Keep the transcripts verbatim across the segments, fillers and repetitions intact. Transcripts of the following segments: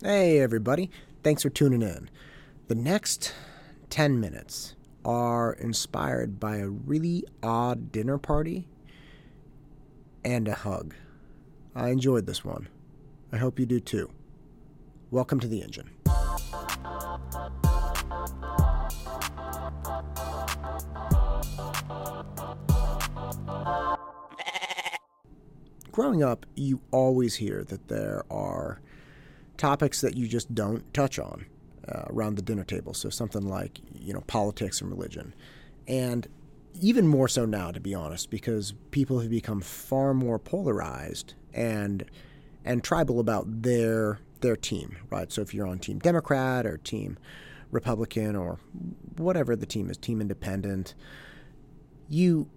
Hey everybody, thanks for tuning in. The next ten minutes are inspired by a really odd dinner party and a hug. I enjoyed this one. I hope you do too. Welcome to the engine. Growing up, you always hear that there are topics that you just don't touch on uh, around the dinner table. So something like, you know, politics and religion. And even more so now, to be honest, because people have become far more polarized and and tribal about their their team, right? So if you're on Team Democrat or Team Republican or whatever the team is, Team Independent, you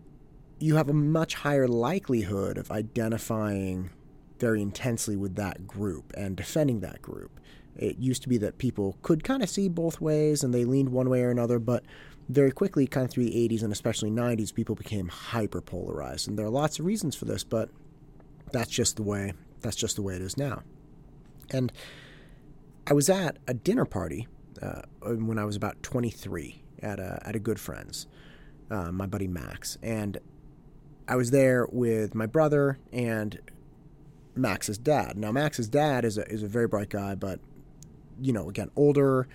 you have a much higher likelihood of identifying very intensely with that group and defending that group. It used to be that people could kind of see both ways and they leaned one way or another, but very quickly, kind of through the eighties and especially nineties, people became hyper-polarized. And there are lots of reasons for this, but that's just the way, that's just the way it is now. And I was at a dinner party uh, when I was about twenty-three at a, at a good friend's, uh, my buddy Max. And I was there with my brother and Max's dad. Now, Max's dad is a, is a very bright guy, but, you know, again, older.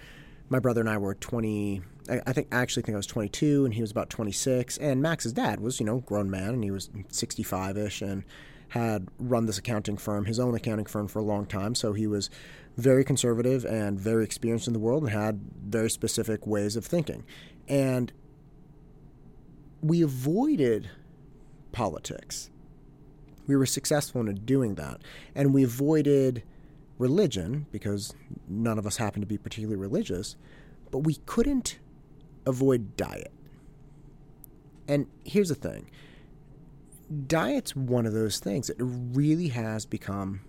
My brother and I were twenty. I, I think I actually think I was twenty-two, and he was about twenty-six. And Max's dad was, you know, grown man, and he was sixty-five-ish, and had run this accounting firm, his own accounting firm, for a long time. So he was very conservative and very experienced in the world, and had very specific ways of thinking. And we avoided politics. We were successful in doing that. And we avoided religion because none of us happened to be particularly religious, but we couldn't avoid diet. And here's the thing. Diet's one of those things. It really has become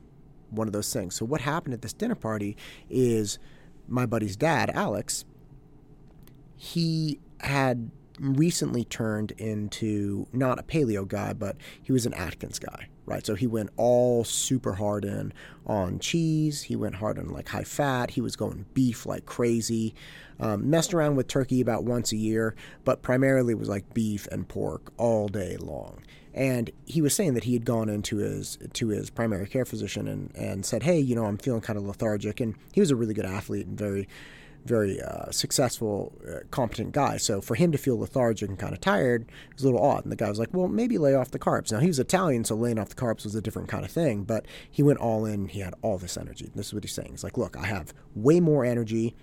one of those things. So what happened at this dinner party is my buddy's dad, Alex, he had recently turned into not a paleo guy, but he was an Atkins guy, right? So he went all super hard in on cheese. He went hard on like high fat. He was going beef like crazy, um, messed around with turkey about once a year, but primarily was like beef and pork all day long. And he was saying that he had gone into his to his primary care physician and, and said, hey, you know, I'm feeling kind of lethargic. And he was a really good athlete and very very uh, successful, uh, competent guy. So for him to feel lethargic and kind of tired was a little odd. And the guy was like, well, maybe lay off the carbs. Now, he was Italian, so laying off the carbs was a different kind of thing, but he went all in. He had all this energy. This is what he's saying. He's like, look, I have way more energy.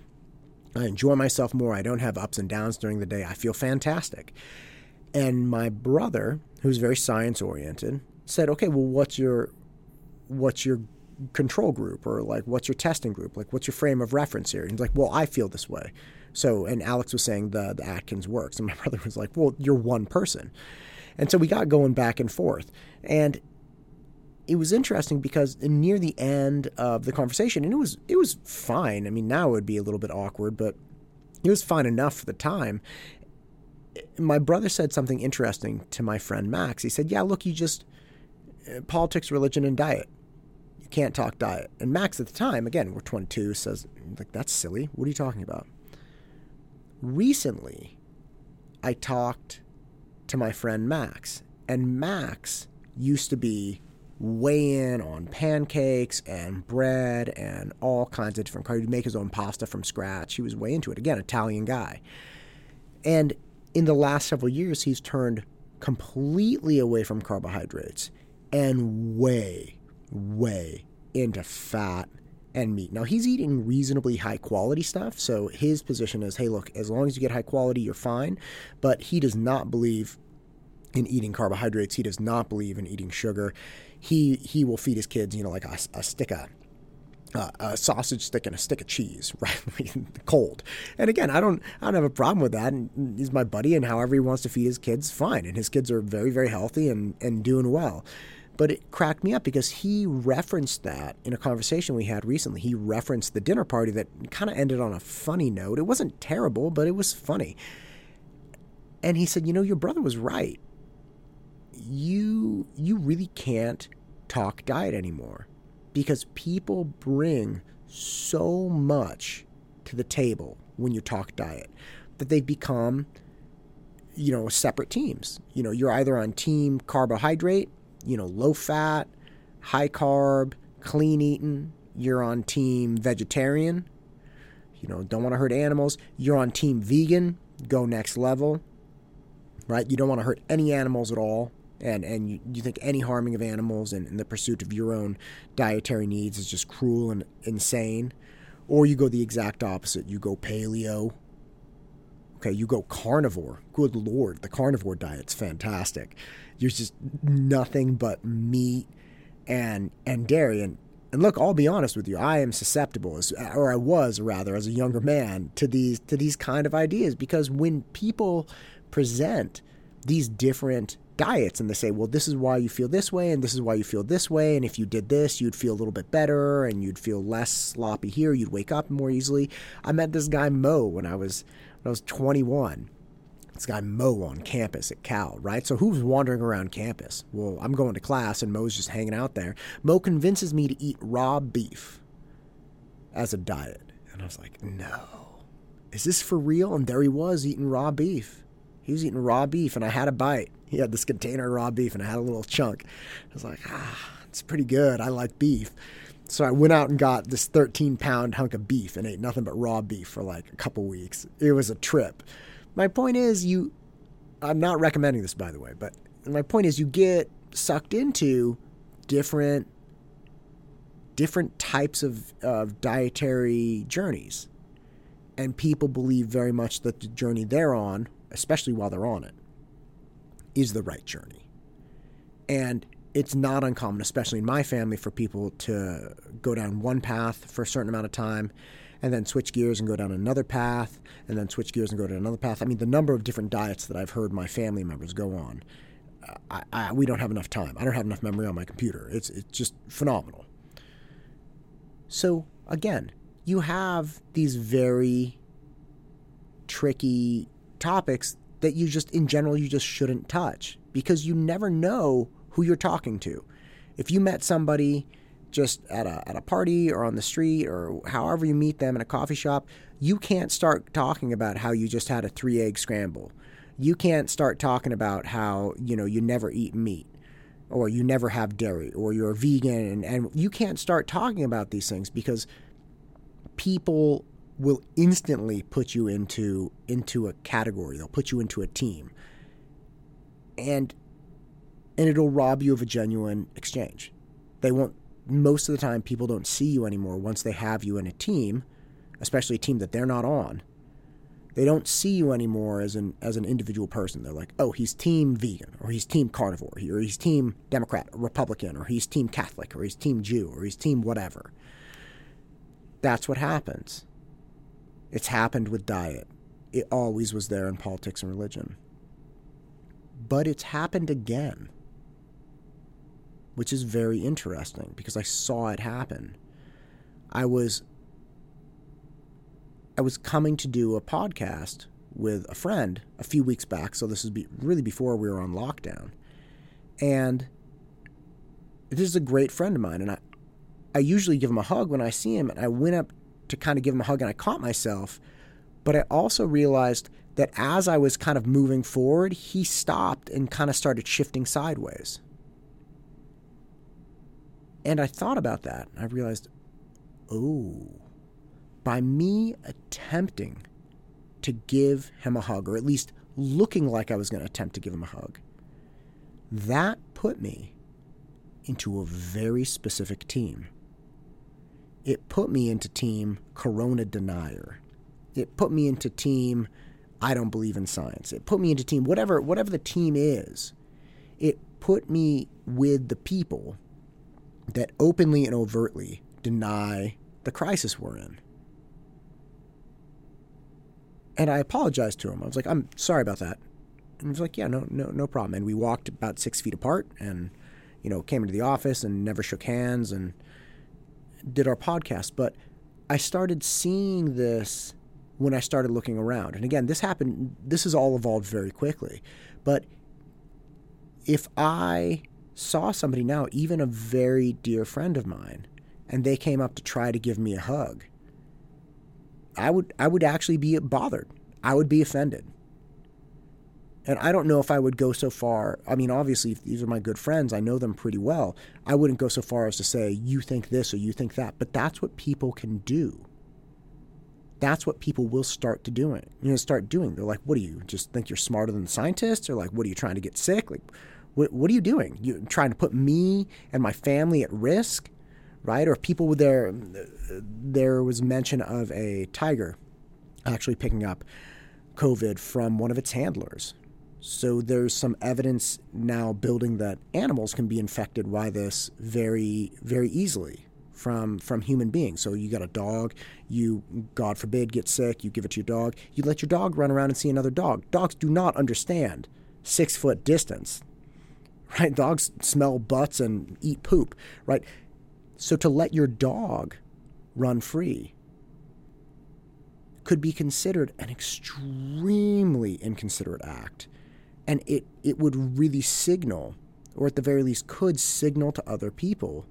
I enjoy myself more. I don't have ups and downs during the day. I feel fantastic. And my brother, who's very science-oriented, said, okay, well, what's your what's your control group, or like, what's your testing group? Like, what's your frame of reference here? And he's like, well, I feel this way. So, and Alex was saying the, the Atkins works. And my brother was like, well, you're one person. And so we got going back and forth. And it was interesting because near the end of the conversation, and it was, it was fine. I mean, now it would be a little bit awkward, but it was fine enough for the time. My brother said something interesting to my friend Max. He said, yeah, look, you just, politics, religion, and diet. Can't talk diet. And Max at the time, again, we're twenty-two, says, like, that's silly. What are you talking about? Recently, I talked to my friend Max, and Max used to be way in on pancakes and bread and all kinds of different carbs. He'd make his own pasta from scratch. He was way into it. Again, Italian guy. And in the last several years, he's turned completely away from carbohydrates and way way into fat and meat. Now, he's eating reasonably high quality stuff. So his position is, hey, look, as long as you get high quality, you're fine. But he does not believe in eating carbohydrates. He does not believe in eating sugar. He he will feed his kids, you know, like a, a stick of uh, a sausage stick and a stick of cheese, right? Cold. And again, I don't I don't have a problem with that. And he's my buddy, and however he wants to feed his kids, fine. And his kids are very, very healthy and, and doing well. But it cracked me up because he referenced that in a conversation we had recently. He referenced the dinner party that kind of ended on a funny note. It wasn't terrible, but it was funny. And he said, you know, your brother was right. You you really can't talk diet anymore because people bring so much to the table when you talk diet that they've become, you know, separate teams. You know, you're either on team carbohydrate, you know, low fat, high carb, clean eating. You're on team vegetarian, you know, don't want to hurt animals. You're on team vegan, go next level, right? You don't want to hurt any animals at all. And and you, you think any harming of animals and, and the pursuit of your own dietary needs is just cruel and insane. Or you go the exact opposite. You go paleo. Okay, you go carnivore. Good Lord, the carnivore diet's fantastic. There's just nothing but meat and and dairy. And, and look, I'll be honest with you. I am susceptible, as, or I was rather, as a younger man, to these to these kind of ideas. Because when people present these different diets and they say, well, this is why you feel this way and this is why you feel this way, and if you did this you'd feel a little bit better and you'd feel less sloppy here, you'd wake up more easily. I met this guy Mo when I was when I was twenty-one. This guy Mo on campus at Cal, right? So who's wandering around campus? Well, I'm going to class and Mo's just hanging out there. Mo convinces me to eat raw beef as a diet, and I was like, no, is this for real? And there he was eating raw beef. He was eating raw beef, and I had a bite. He had this container of raw beef, and I had a little chunk. I was like, ah, it's pretty good. I like beef. So I went out and got this thirteen-pound hunk of beef and ate nothing but raw beef for like a couple weeks. It was a trip. My point is you – I'm not recommending this, by the way, but my point is you get sucked into different different types of, of dietary journeys, and people believe very much that the journey they're on, especially while they're on it, is the right journey. And it's not uncommon, especially in my family, for people to go down one path for a certain amount of time and then switch gears and go down another path and then switch gears and go down another path. I mean, the number of different diets that I've heard my family members go on, I, I, we don't have enough time. I don't have enough memory on my computer. It's, it's just phenomenal. So again, you have these very tricky topics that you just, in general, you just shouldn't touch, because you never know who you're talking to. If you met somebody just at a at a party or on the street or however you meet them in a coffee shop, you can't start talking about how you just had a three egg scramble. You can't start talking about how, you know, you never eat meat or you never have dairy or you're a vegan, and, and you can't start talking about these things because people will instantly put you into into a category. They'll put you into a team. And and it'll rob you of a genuine exchange. They won't most of the time people don't see you anymore once they have you in a team, especially a team that they're not on. They don't see you anymore as an as an individual person. They're like, oh, he's team vegan, or he's team carnivore, or he's team Democrat or Republican, or he's team Catholic, or he's team Jew, or he's team whatever. That's what happens. It's happened with diet. It always was there in politics and religion. But it's happened again, which is very interesting because I saw it happen. I was I was coming to do a podcast with a friend a few weeks back, so this was be, really before we were on lockdown. And this is a great friend of mine, and I, I usually give him a hug when I see him, and I went up to kind of give him a hug, and I caught myself, but I also realized that as I was kind of moving forward, he stopped and kind of started shifting sideways. And I thought about that, and I realized, oh, by me attempting to give him a hug, or at least looking like I was going to attempt to give him a hug, that put me into a very specific team. It put me into team Corona denier. It put me into team I don't believe in science. It put me into team whatever whatever the team is. It put me with the people that openly and overtly deny the crisis we're in. And I apologized to him. I was like, I'm sorry about that. And he was like, yeah, no, no, no problem. And we walked about six feet apart and, you know, came into the office and never shook hands and did our podcast. But I started seeing this when I started looking around. And again, this happened, this has all evolved very quickly. But if I saw somebody now, even a very dear friend of mine, and they came up to try to give me a hug, I would I would actually be bothered. I would be offended. And I don't know if I would go so far. I mean, obviously, if these are my good friends, I know them pretty well. I wouldn't go so far as to say, you think this or you think that. But that's what people can do. That's what people will start to doing. You know, start doing. They're like, what do you, just think you're smarter than the scientists? Or like, what are you trying to get sick? Like, what, what are you doing? You're trying to put me and my family at risk, right? Or people with their, there was mention of a tiger actually picking up COVID from one of its handlers. So there's some evidence now building that animals can be infected by this very, very easily from from human beings. So you got a dog, you, God forbid, get sick, you give it to your dog, you let your dog run around and see another dog. Dogs do not understand six-foot distance, right? Dogs smell butts and eat poop, right? So to let your dog run free could be considered an extremely inconsiderate act. And it, it would really signal, or at the very least could signal to other people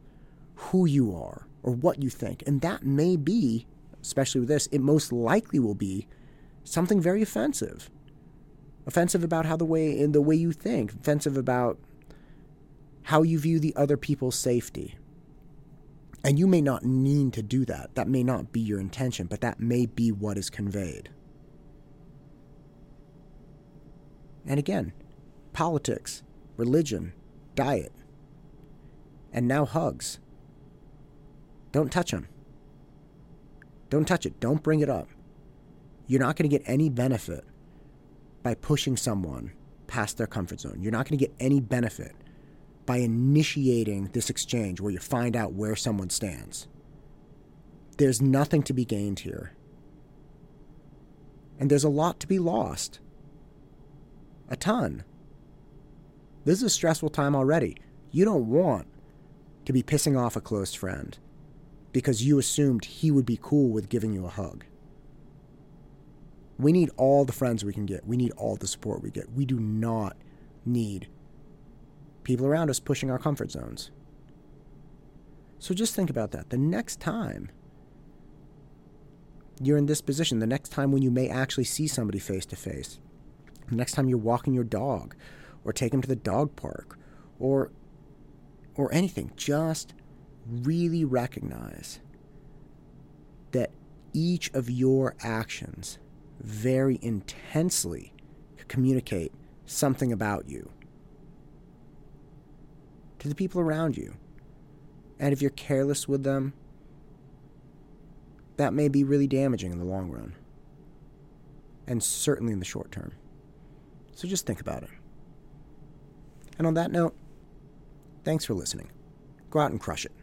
who you are or what you think. And that may be, especially with this, it most likely will be something very offensive. Offensive about how the way in the way you think, offensive about how you view the other people's safety. And you may not mean to do that. That may not be your intention, but that may be what is conveyed. And again, politics, religion, diet, and now hugs. Don't touch them. Don't touch it. Don't bring it up. You're not going to get any benefit by pushing someone past their comfort zone. You're not going to get any benefit by initiating this exchange where you find out where someone stands. There's nothing to be gained here. And there's a lot to be lost. A ton. This is a stressful time already. You don't want to be pissing off a close friend because you assumed he would be cool with giving you a hug. We need all the friends we can get. We need all the support we get. We do not need people around us pushing our comfort zones. So just think about that. The next time you're in this position, the next time when you may actually see somebody face to face, the next time you're walking your dog or take him to the dog park or or anything, just really recognize that each of your actions very intensely communicate something about you to the people around you. And if you're careless with them, that may be really damaging in the long run, and certainly in the short term. So just think about it. And on that note, thanks for listening. Go out and crush it.